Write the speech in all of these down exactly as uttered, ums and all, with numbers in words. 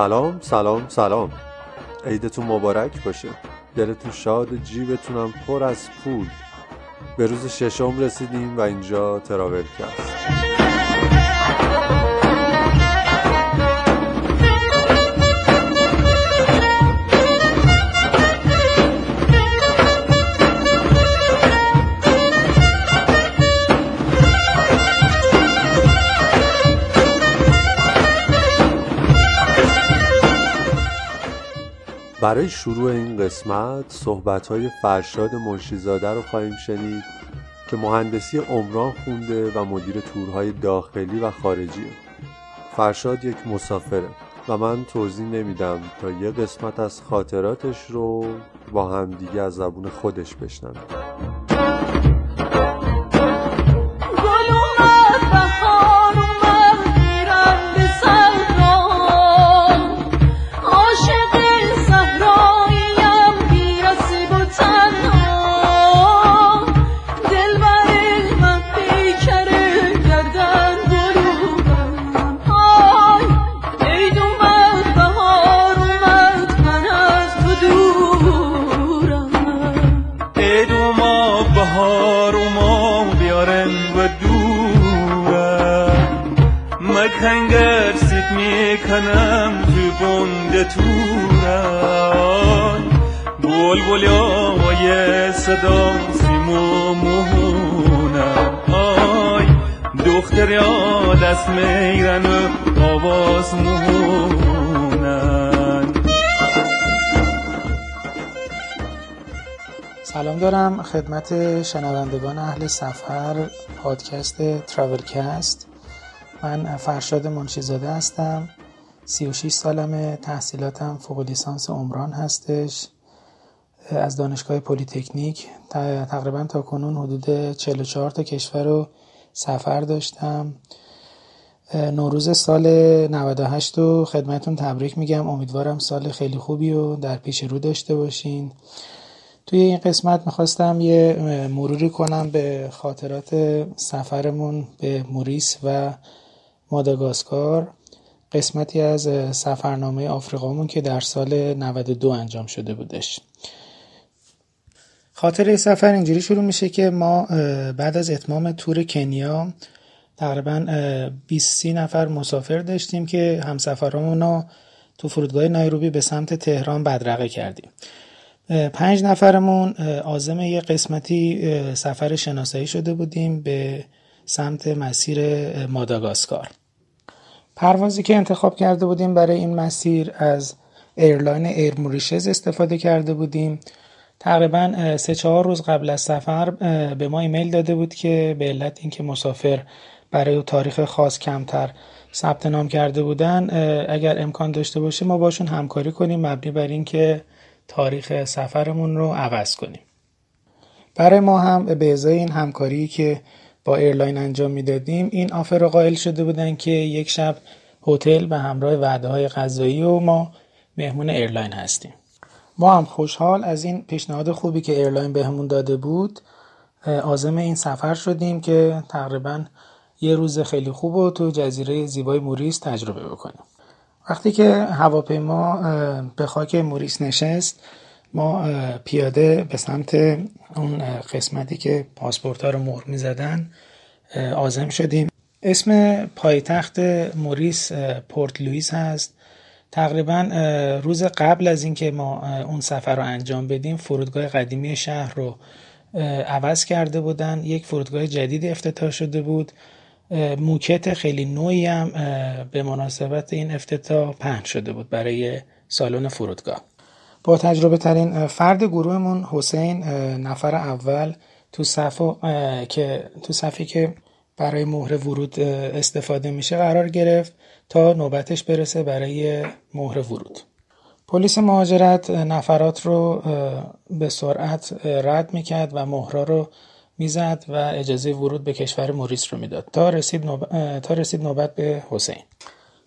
سلام سلام سلام، عیدتون مبارک باشه، دلتون شاد، جیبتونم پر از پول. به روز ششم رسیدیم و اینجا تراولکست. برای شروع این قسمت صحبت‌های فرشاد منشیزاده رو خواهیم شنید که مهندسی عمران خونده و مدیر تورهای داخلی و خارجیه. فرشاد یک مسافره و من توضیح نمیدم تا یه قسمت از خاطراتش رو با هم دیگه از زبون خودش بشنویم. کنم تو بند توران بلبلای صدا سیمو مهونم، آی دختر یاد از میرن و آواز مهونم. سلام دارم خدمت شنوندگان اهل سفر پادکست تراولکست. من فرشاد منشیزاده هستم، سی و شش سالمه، تحصیلاتم فوق لیسانس عمران هستش از دانشگاه پلی‌تکنیک. تقریبا تا کنون حدود چهل و چهار تا کشور رو سفر داشتم. نوروز سال نود و هشت رو خدمتون تبریک میگم، امیدوارم سال خیلی خوبی رو در پیش رو داشته باشین. توی این قسمت میخواستم یه مروری کنم به خاطرات سفرمون به موریس و ماداگاسکار، قسمتی از سفرنامه آفریقامون که در سال نود و دو انجام شده بودش. خاطره سفر اینجوری شروع میشه که ما بعد از اتمام تور کنیا تقریبا بیست نفر مسافر داشتیم که همسفرامون رو تو فرودگاه نایروبی به سمت تهران بدرقه کردیم. پنج نفرمون عازم یه قسمتی سفر شناسایی شده بودیم به سمت مسیر ماداگاسکار. پروازی که انتخاب کرده بودیم برای این مسیر از ایرلاین ایر موریشز استفاده کرده بودیم. تقریبا سه چهار روز قبل از سفر به ما ایمیل داده بود که به علت اینکه مسافر برای تاریخ خاص کمتر ثبت نام کرده بودن، اگر امکان داشته باشه ما باشون همکاری کنیم مبنی بر اینکه تاریخ سفرمون رو عوض کنیم. برای ما هم به ازای این همکاری که با ایرلاین انجام میدادیم، این آفر رو قائل شده بودن که یک شب هتل به همراه وعده‌های غذایی و ما مهمون ایرلاین هستیم. ما هم خوشحال از این پیشنهاد خوبی که ایرلاین بهمون داده بود عازم این سفر شدیم که تقریبا یه روز خیلی خوب رو تو جزیره زیبای موریس تجربه بکنیم. وقتی که هواپیما به خاک موریس نشست، ما پیاده به سمت اون قسمتی که پاسپورت‌ها رو مهر می‌زدن عازم شدیم. اسم پایتخت موریس پورت لوئیس هست. تقریبا روز قبل از اینکه ما اون سفر رو انجام بدیم، فرودگاه قدیمی شهر رو عوض کرده بودن، یک فرودگاه جدید افتتاح شده بود. موکت خیلی نوعی هم به مناسبت این افتتاح پهن شده بود برای سالن فرودگاه. با تجربه ترین فرد گروهمون حسین، نفر اول تو صفو که تو صفی که برای مهر ورود استفاده میشه قرار گرفت تا نوبتش برسه برای مهر ورود. پلیس مهاجرت نفرات رو به سرعت رد میکرد و مهرها رو میزد و اجازه ورود به کشور موریس رو میداد تا رسید نوب... تا رسید نوبت به حسین.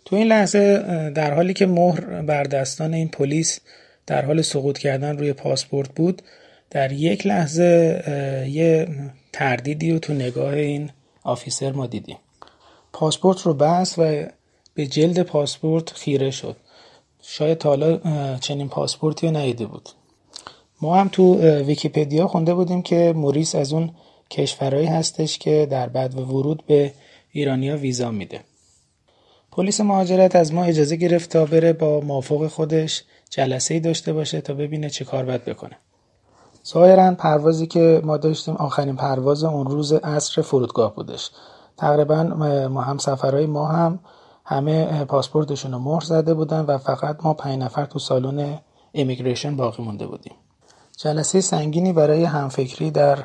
تو این لحظه در حالی که مهر بر دستان این پلیس در حال سقوط کردن روی پاسپورت بود، در یک لحظه یه تردیدی رو تو نگاه این آفیسر ما دیدیم. پاسپورت رو بست و به جلد پاسپورت خیره شد. شاید تا حالا چنین پاسپورتی رو ندیده بود. ما هم تو ویکی‌پدیا خونده بودیم که موریس از اون کشورهایی هستش که در بعد و ورود به ایرانیا ویزا میده. پلیس مهاجرت از ما اجازه گرفت تا بره با موافق خودش جلسه‌ای داشته باشه تا ببینه چه کار باید بکنه. ظاهراً پروازی که ما داشتیم آخرین پرواز اون روز عصر فرودگاه بودش. تقریباً ما هم سفرهای ما هم همه پاسپورتشون رو مهر زده بودن و فقط ما پنج نفر تو سالن امیگریشن باقی مونده بودیم. جلسه سنگینی برای همفکری در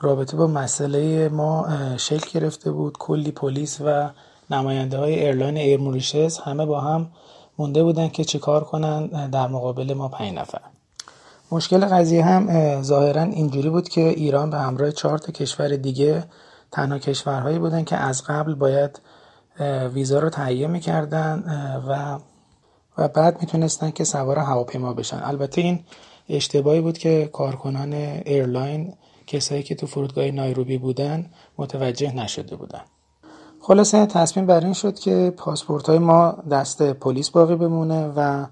رابطه با مسئله ما شکل گرفته بود. کلی پلیس و نماینده های ایرلاین ایر موریشز همه با هم مونده بودن که چه کار کنن در مقابل ما پنج نفر. مشکل قضیه هم ظاهراً اینجوری بود که ایران به همراه چهار تا کشور دیگه تنها کشورهایی بودن که از قبل باید ویزا رو تهیه می‌کردن و و بعد میتونستن که سوار هواپیما بشن. البته این اشتباهی بود که کارکنان ایرلاین، کسایی که تو فرودگاه نایروبی بودن، متوجه نشده بودن. خلاصه تصمیم بر این شد که پاسپورت‌های ما دست پلیس باقی بمونه و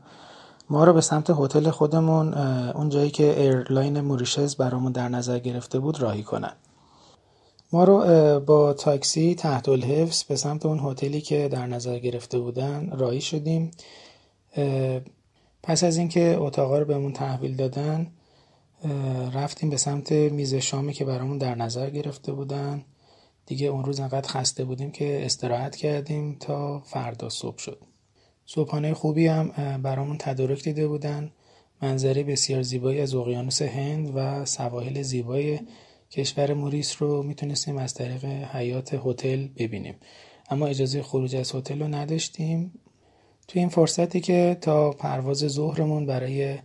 ما رو به سمت هتل خودمون، اون جایی که ایرلاین موریشز برامون در نظر گرفته بود، راهی کنن. ما رو با تاکسی تحت الحفظ به سمت اون هتلی که در نظر گرفته بودن راهی شدیم. پس از اینکه اتاقا رو بهمون تحویل دادن، رفتیم به سمت میز شامی که برامون در نظر گرفته بودن. دیگه اون روز انقدر خسته بودیم که استراحت کردیم تا فردا صبح شد. صبحانه خوبی هم برامون تدارک دیده بودن. منظره بسیار زیبایی از اقیانوس هند و سواحل زیبای کشور موریس رو میتونستیم از طریق حیاط هتل ببینیم، اما اجازه خروج از هتل رو نداشتیم. تو این فرصتی که تا پرواز ظهرمون برای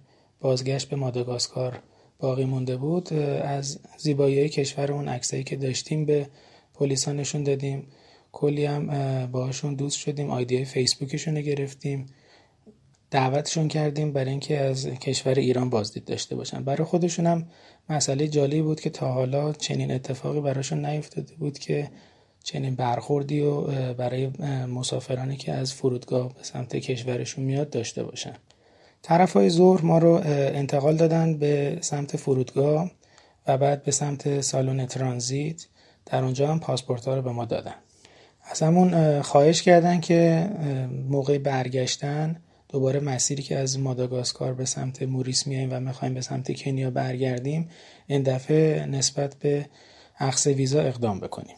بازگشت به ماداگاسکار باقی مونده بود، از زیبایی کشورمون عکسایی که داشتیم به پلیسا نشون دادیم. کلی هم باهاشون دوست شدیم، آیدی فیسبوکشون رو گرفتیم، دعوتشون کردیم برای اینکه از کشور ایران بازدید داشته باشن. برای خودشون هم مسئله جالبی بود که تا حالا چنین اتفاقی براشون نیفتاده بود که چنین برخوردی و برای مسافرانی که از فرودگاه به سمت کشورشون میاد داشته باشن. طرفای ظهر ما رو انتقال دادن به سمت فرودگاه و بعد به سمت سالن ترانزیت. در اونجا هم پاسپورت‌ها رو به ما دادن. از همون خواهش کردن که موقع برگشتن دوباره مسیری که از ماداگاسکار به سمت موریس میایم و میخوایم به سمت کنیا برگردیم، این دفعه نسبت به اخذ ویزا اقدام بکنیم.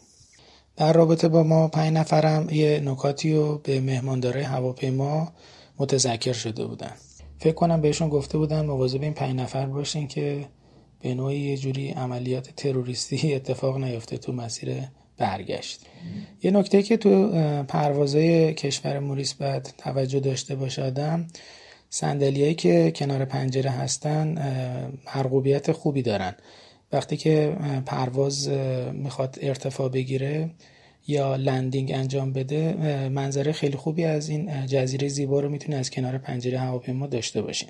در رابطه با ما پنج نفرم یه نکاتی رو به مهماندارای هواپیما متذکر شده بودن. فکر کنم بهشون گفته بودن مواظب این پنج نفر باشین که به نوعی یه جوری عملیات تروریستی اتفاق نیفته تو مسیر برگشت. یه نکته که تو پروازهای کشور موریس باید توجه داشته باشه آدم، صندلیایی که کنار پنجره هستن مرغوبیت خوبی دارن. وقتی که پرواز میخواد ارتفاع بگیره یا لندینگ انجام بده، منظره خیلی خوبی از این جزیره زیبا رو میتونه از کنار پنجره هواپیما داشته باشیم.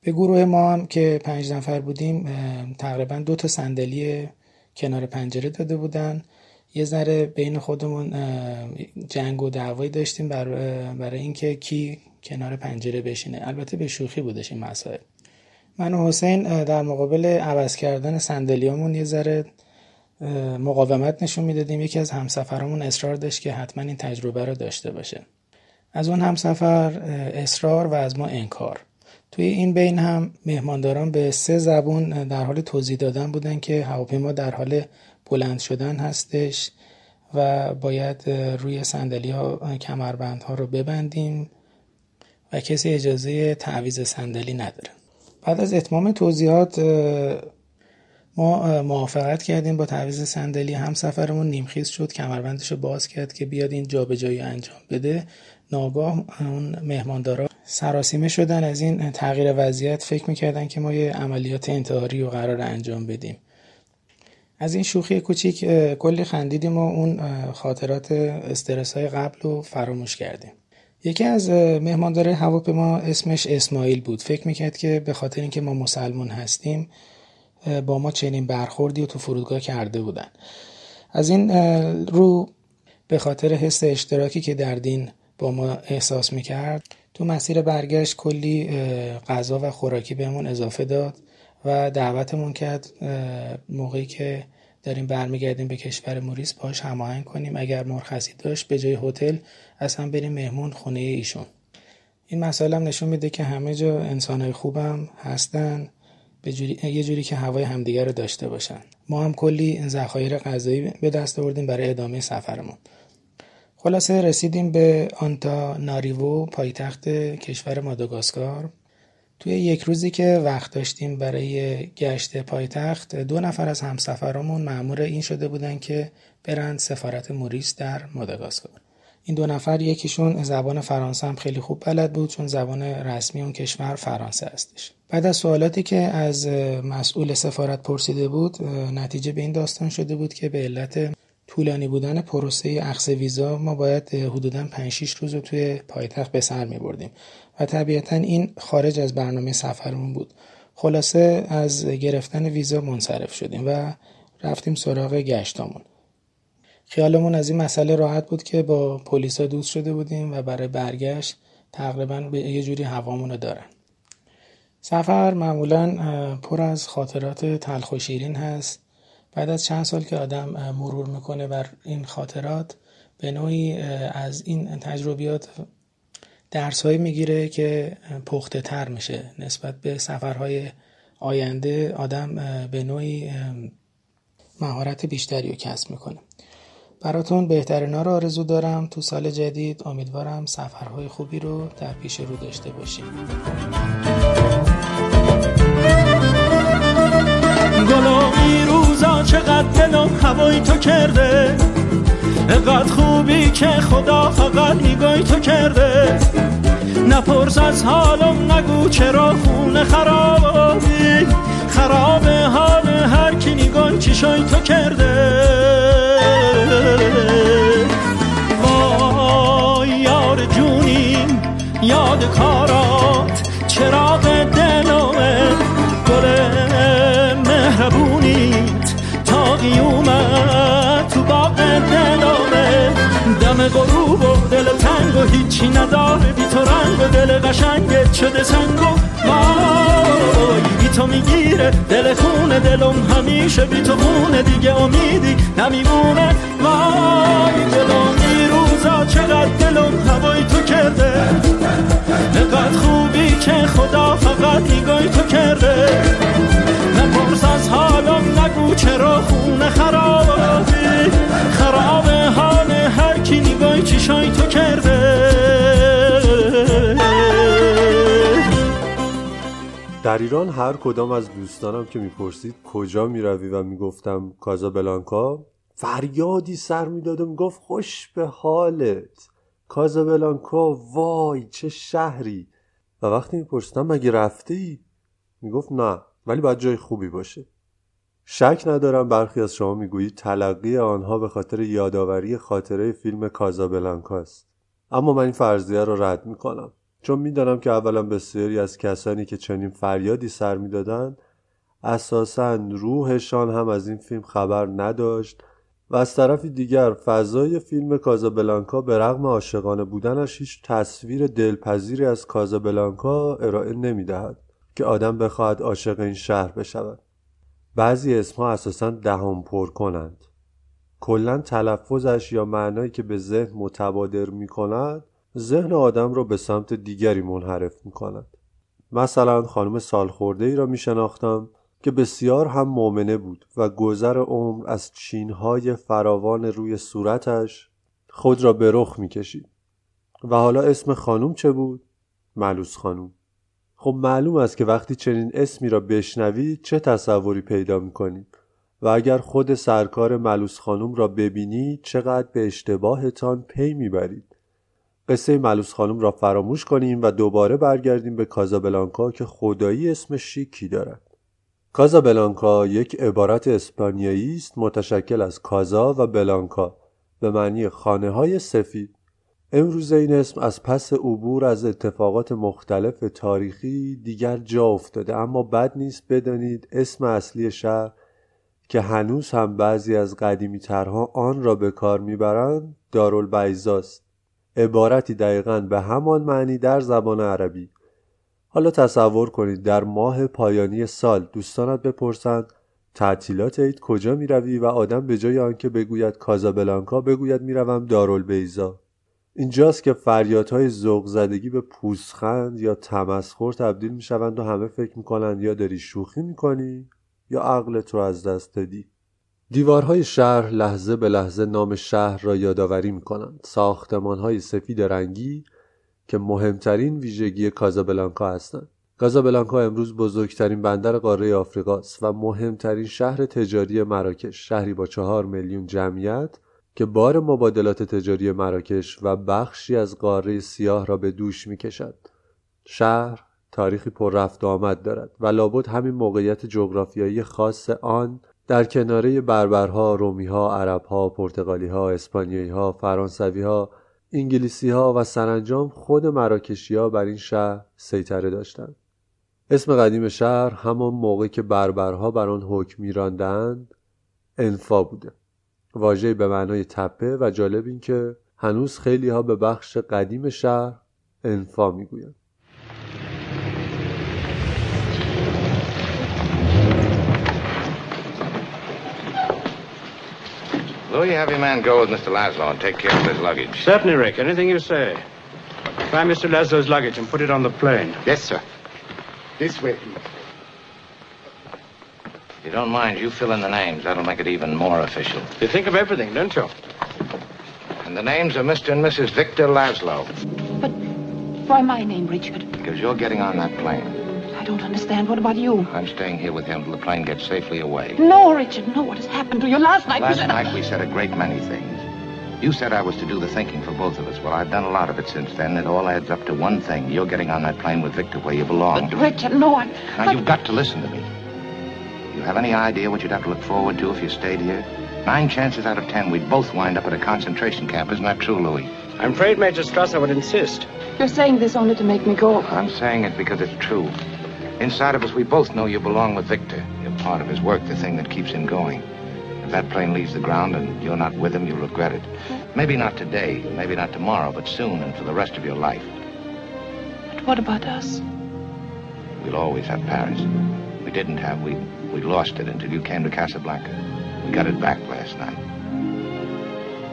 به گروه ما هم که پنج نفر بودیم تقریبا دو تا صندلی کنار پنجره داده بودن. یه ذره بین خودمون جنگ و دعوایی داشتیم بر برای اینکه کی کنار پنجره بشینه. البته به شوخی بودش این مسائل. من و حسین در مقابل عوض کردن صندلیامون یه ذره مقاومت نشون میدادیم. یکی از همسفرامون اصرار داشت که حتما این تجربه رو داشته باشه. از اون همسفر اصرار و از ما انکار. توی این بین هم مهمانداران به سه زبون در حال توضیح دادن بودن که هواپیما در حال بلند شدن هستش و باید روی صندلی‌ها کمربندها رو ببندیم و کسی اجازه تعویض صندلی نداره. بعد از اتمام توضیحات ما موافقت کردیم با تعویض صندلی. همسفرمون نیمخیز شد، کمربندش رو باز کرد که بیاد این جابجایی انجام بده. ناگاه اون مهماندارا سراسیمه شدن از این تغییر وضعیت، فکر می‌کردن که ما یه عملیات انتحاری رو قرار انجام بدیم. از این شوخی کوچیک کلی خندیدیم و اون خاطرات استرس‌های قبل رو فراموش کردیم. یکی از مهماندارای هواپیما اسمش اسماعیل بود. فکر میکرد که به خاطر اینکه ما مسلمان هستیم با ما چنین برخوردی رو تو فرودگاه کرده بودن. از این رو به خاطر حس اشتراکی که در دین با ما احساس میکرد تو مسیر برگشت کلی غذا و خوراکی بهمون اضافه داد و دعوتمون کرد موقعی که داریم برمیگردیم به کشور موریس باهاش هماهنگ کنیم، اگر مرخصی داشت به جای هتل اصلا بریم مهمون خونه ایشون. این مسئله هم نشون میده که همه جا انسان‌های خوبم هستن، به جوری یه جوری که هوای همدیگر رو داشته باشن. ما هم کلی ذخایر غذایی به دست آوردیم برای ادامه سفرمون. خلاصه رسیدیم به آنتا ناریوو، پایتخت کشور ماداگاسکار. توی یک روزی که وقت داشتیم برای گشت پایتخت، دو نفر از همسفرامون مأمور این شده بودن که برن سفارت موریس در ماداگاسکار. این دو نفر، یکیشون زبان فرانسه هم خیلی خوب بلد بود چون زبان رسمی اون کشور فرانسه هستش. بعد از سوالاتی که از مسئول سفارت پرسیده بود، نتیجه به این داستان شده بود که به علت طولانی بودن پروسه اخذ ویزا ما باید حدوداً پنج شش روز رو توی پایتخت به سر می‌بردیم و طبیعتاً این خارج از برنامه سفرمون بود. خلاصه از گرفتن ویزا منصرف شدیم و رفتیم سراغ گشتامون. خیالمون از این مسئله راحت بود که با پلیسا دوست شده بودیم و برای برگشت تقریباً به یه جوری هوامون رو دارن. سفر معمولاً پر از خاطرات تلخ و شیرین هست. بعد از چند سال که آدم مرور میکنه بر این خاطرات، به نوعی از این تجربیات درس‌هایی میگیره که پخته تر میشه نسبت به سفرهای آینده. آدم به نوعی مهارت بیشتری رو کسب میکنه. براتون بهترینا رو آرزو دارم. تو سال جدید امیدوارم سفرهای خوبی رو در پیش رو داشته باشیم. گلوی روزا چقدر دلم هوای تو کرده، اقدر خوبی که خدا فقط نگاهی تو کرده. نپرس از حالم، نگو چرا خون خرابی، خراب حال هر کی نگاهی چشای تو کرده. وای یار جونی یاد کارات، چراغ دلم گل مهربونیت، تا قیومت تو باغ دلمه. دم غروب و دل تنگ و هیچی نداره بی تو رنگ، و دل قشنگت شده سنگ و وای بی تو میگیره دل خونه. دلم همیشه بی تو خونه، دیگه امیدی نمیمونه. وای دلم این روزا چقدر دلم هوای تو کرده، نقدر خوبی که خدا فقط نگاهی تو کرده. نپرس از حالم، نگو چرا خونه خرابی، خراب حال هر کی نگاهی چشای تو کرده. در ایران هر کدام از دوستانم که میپرسید کجا میروی و میگفتم کازابلانکا، فریادی سر میدادم میگفت خوش به حالت کازابلانکا، وای چه شهری. و وقتی میپرسیدم مگه رفتی؟ میگفت نه، ولی باید جای خوبی باشه. شک ندارم برخی از شما میگویید تلقی آنها به خاطر یادآوری خاطره فیلم کازابلانکا است، اما من این فرضیه را رد میکنم، چون میدانم که اولا بسیاری از کسانی که چنین فریادی سر میدادند اساساً روحشان هم از این فیلم خبر نداشت و از طرف دیگر فضای فیلم کازابلانکا به رغم عاشقانه بودنش هیچ تصویر دلپذیری از کازابلانکا ارائه نمیدهد که آدم بخواهد عاشق این شهر بشود. بعضی اسمها اساساً دهان پر کنند. کلاً تلفظش یا معنایی که به ذهن متبادر می‌کند، ذهن آدم را به سمت دیگری منحرف می‌کند. مثلا خانم سالخورده‌ای را می‌شناختم که بسیار هم مؤمنه بود و گذر عمر از چین‌های فراوان روی صورتش خود را به رخ می‌کشید. و حالا اسم خانم چه بود؟ ملوس خانم. خب معلوم است که وقتی چنین اسمی را بشنوید چه تصوری پیدا می‌کنید و اگر خود سرکار ملوس خانم را ببینید چقدر به اشتباهتان پی می‌برید. قصه ملوس خانم را فراموش کنیم و دوباره برگردیم به کازابلانکا که خدایی اسم شیکی دارد. کازابلانکا یک عبارت اسپانیایی است متشکل از کازا و بلانکا به معنی خانه‌های سفید. امروز این اسم از پس عبور از اتفاقات مختلف تاریخی دیگر جا افتاده، اما بد نیست بدانید اسم اصلی شهر که هنوز هم بعضی از قدیمی ترها آن را به کار میبرند دارالبیزا است عبارتی دقیقاً به همان معنی در زبان عربی. حالا تصور کنید در ماه پایانی سال دوستانت بپرسند تعطیلات عید کجا میروی و آدم به جای آنکه بگوید کازابلانکا بگوید میروم دارالبیزا. اینجاست که فریادهای ذوق زدگی به پوزخند یا تمسخر تبدیل میشوند و همه فکر میکنند یا داری شوخی میکنی یا عقلت رو از دست دادی. دیوارهای شهر لحظه به لحظه نام شهر را یادآوری میکنند. ساختمانهای سفید رنگی که مهمترین ویژگی کازابلانکا هستند. کازابلانکا امروز بزرگترین بندر قاره آفریقا است و مهمترین شهر تجاری مراکش، شهری با چهار میلیون جمعیت که بار مبادلات تجاری مراکش و بخشی از قاره سیاه را به دوش می‌کشد. شهر تاریخی پر رفت و آمد دارد و لابد همین موقعیت جغرافیایی خاص آن در کناره بربرها، رومی‌ها، عرب‌ها، پرتغالی‌ها، اسپانیایی‌ها، فرانسوی‌ها، انگلیسی‌ها و سرانجام خود مراکشی‌ها بر این شهر سیطره داشتند. اسم قدیم شهر همان موقع که بربرها بر آن حکم می‌راندند، انفا بوده. واژه‌ای به معنای تپه و جالب این که هنوز خیلی‌ها به بخش قدیم شهر انفا می‌گویند. Louis, have your man go with Mister Laszlo and take care of his luggage. Certainly, Rick. Anything you say. Find Mister Laszlo's luggage and put it on the plane. Yes, sir. This way, please. If you don't mind, you fill in the names. That'll make it even more official. You think of everything, don't you? And the names are Mister and Missus Victor Laszlo. But why my name, Richard? Because you're getting on that plane. I don't understand. What about you? I'm staying here with him till the plane gets safely away. No, Richard, no. What has happened to you? Last night Last we said... Last night we said a great many things. You said I was to do the thinking for both of us. Well, I've done a lot of it since then. It all adds up to one thing. You're getting on that plane with Victor where you belong. But, Richard, no, I'm... Now, but... you've got to listen to me. You have any idea what you'd have to look forward to if you stayed here? Nine chances out of ten, we'd both wind up at a concentration camp. Isn't that true, Louis? I'm afraid Major Strasser would insist. You're saying this only to make me go. I'm saying it because it's true. Inside of us, we both know you belong with Victor. You're part of his work, the thing that keeps him going. If that plane leaves the ground and you're not with him, you'll regret it. Maybe not today, maybe not tomorrow, but soon and for the rest of your life. But what about us? We'll always have Paris. We didn't have, we, we lost it until you came to Casablanca. We got it back last night.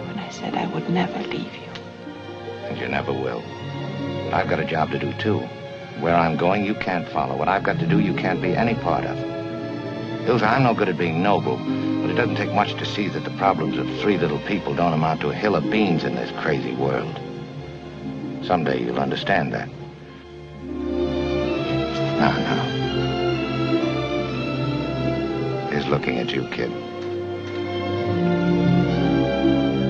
When I said I would never leave you. And you never will. But I've got a job to do, too. Where I'm going, you can't follow. What I've got to do, you can't be any part of. Ilza, I'm no good at being noble, but it doesn't take much to see that the problems of three little people don't amount to a hill of beans in this crazy world. Someday you'll understand that. Now, now. He's looking at you, kid.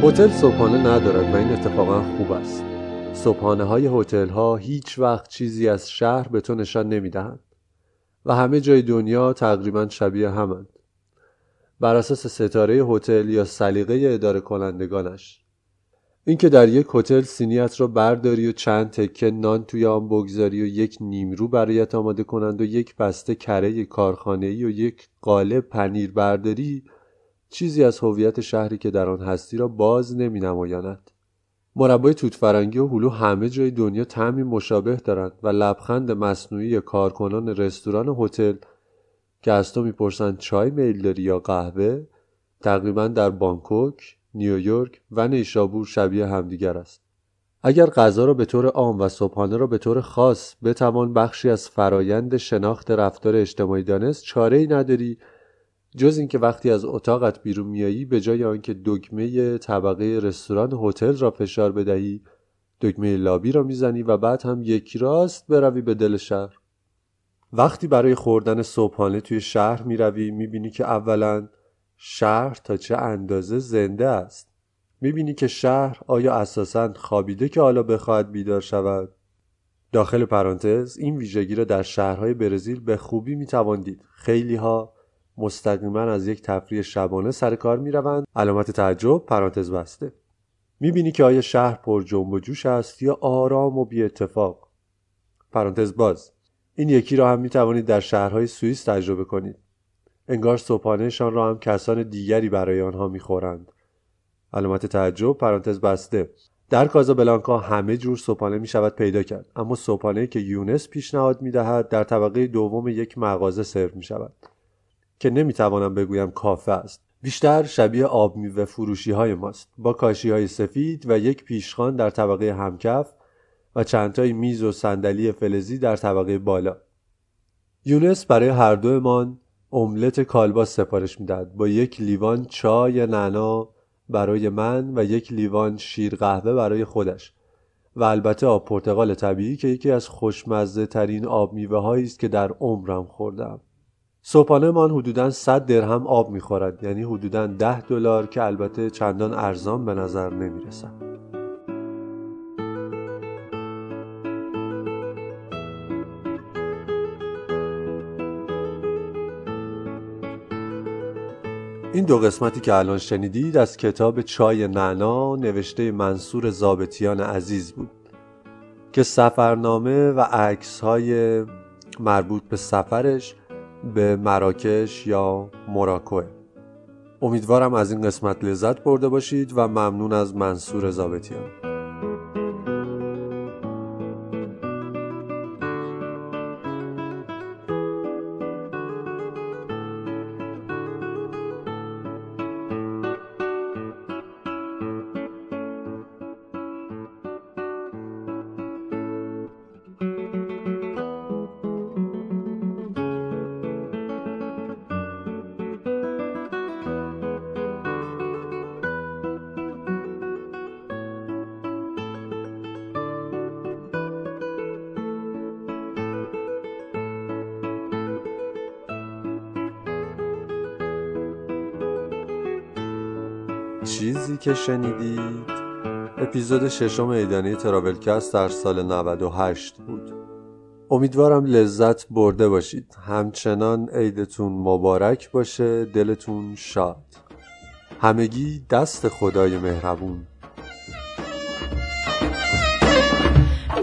هتل صبحانه ندارد و این اتفاقا خوب است. صبحانه های هتل ها هیچ وقت چیزی از شهر به تو نشان نمی دهند و همه جای دنیا تقریبا شبیه همند بر اساس ستاره هتل یا سلیقه اداره کنندگانش. اینکه در یک هتل سینیت را برداری و چند تکه نان توی آن بگذاری و یک نیمرو برایت آماده کنند و یک بسته کره کارخانه‌ای و یک قالب پنیر برداری چیزی از هویت شهری که در آن هستی را باز نمی نمایاند. مربای توت فرنگی و هلو همه جای دنیا طعمی مشابه دارند و لبخند مصنوعی کارکنان رستوران هتل که از تو میپرسند چای میل داری یا قهوه تقریباً در بانکوک، نیویورک و نیشابور شبیه همدیگر است. اگر غذا را به طور عام و صبحانه را به طور خاص بتوان بخشی از فرایند شناخت رفتار اجتماعی دانست، چاره‌ای نداری جز اینکه وقتی از اتاقت بیرون میایی به جای آنکه دکمه طبقه رستوران هتل را فشار بدهی دکمه لابی را میزنی و بعد هم یک راست بروی به دل شهر. وقتی برای خوردن صبحانه توی شهر میروی میبینی که اولا شهر تا چه اندازه زنده است. میبینی که شهر آیا اساساً خوابیده که حالا بخواهد بیدار شود. داخل پرانتز این ویژگی را در شهرهای برزیل به خوبی میتوان دید. خیلی‌ها مستقیما از یک تفریح شبانه سر کار میروند. علامت تعجب پرانتز بسته. میبینی که آیا شهر پر جنب و جوش است یا آرام و بی اتفاق. پرانتز باز. این یکی را هم میتوانید در شهرهای سوئیس تجربه کنید. انگار صبحانه‌شان را هم کسان دیگری برای آنها میخورند. علامت تعجب پرانتز بسته. در کازابلانکا همه جور صبحانه می شود پیدا کرد، اما صبحانه‌ای که یونس پیشنهاد می دهد در طبقه دوم یک مغازه سرو می شود که نمی توانم بگویم کافه است. بیشتر شبیه آب میوه فروشی های ماست، با کاشی های سفید و یک پیشخوان در طبقه همکف و چند تای میز و صندلی فلزی در طبقه بالا. یونس برای هر دومان املت کالباس سفارش میداد با یک لیوان چای نعنا برای من و یک لیوان شیر قهوه برای خودش و البته آب پرتقال طبیعی که یکی از خوشمزه ترین آب میوه هایی است که در عمرم خوردم. صبحانه من حدوداً صد درهم آب میخورد، یعنی حدوداً ده دلار که البته چندان ارزان به نظر نمیرسد. این دو قسمتی که الان شنیدید از کتاب چای نعنا نوشته منصور زابطیان عزیز بود که سفرنامه و عکس‌های مربوط به سفرش به مراکش یا مراکوه. امیدوارم از این قسمت لذت برده باشید و ممنون از منصور زابطیان. چیزی که شنیدید اپیزود ششم ایدانه تراولکست در سال نود و هشت بود. امیدوارم لذت برده باشید. همچنان عیدتون مبارک باشه، دلتون شاد. همگی دست خدای مهربون.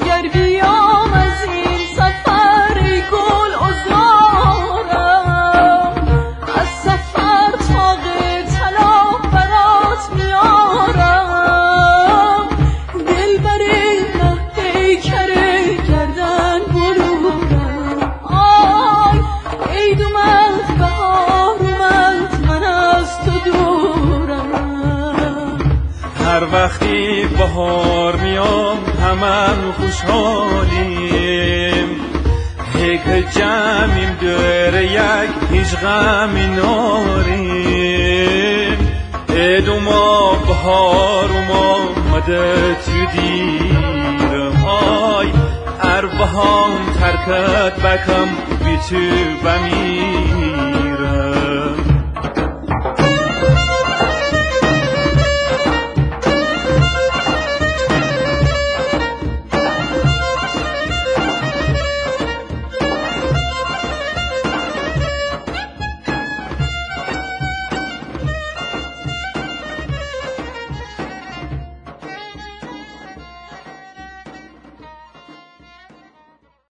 گر بیام از این سفر گل عذارم، از سفر تا هر وقتی بهار میام همه خوشحالیم، هک جمعیم دور یک هیچ غمی ناریم، ادو ما بهار ما مده تو دیرم، آی اربهام ترکت بکم بی تو بمیرم.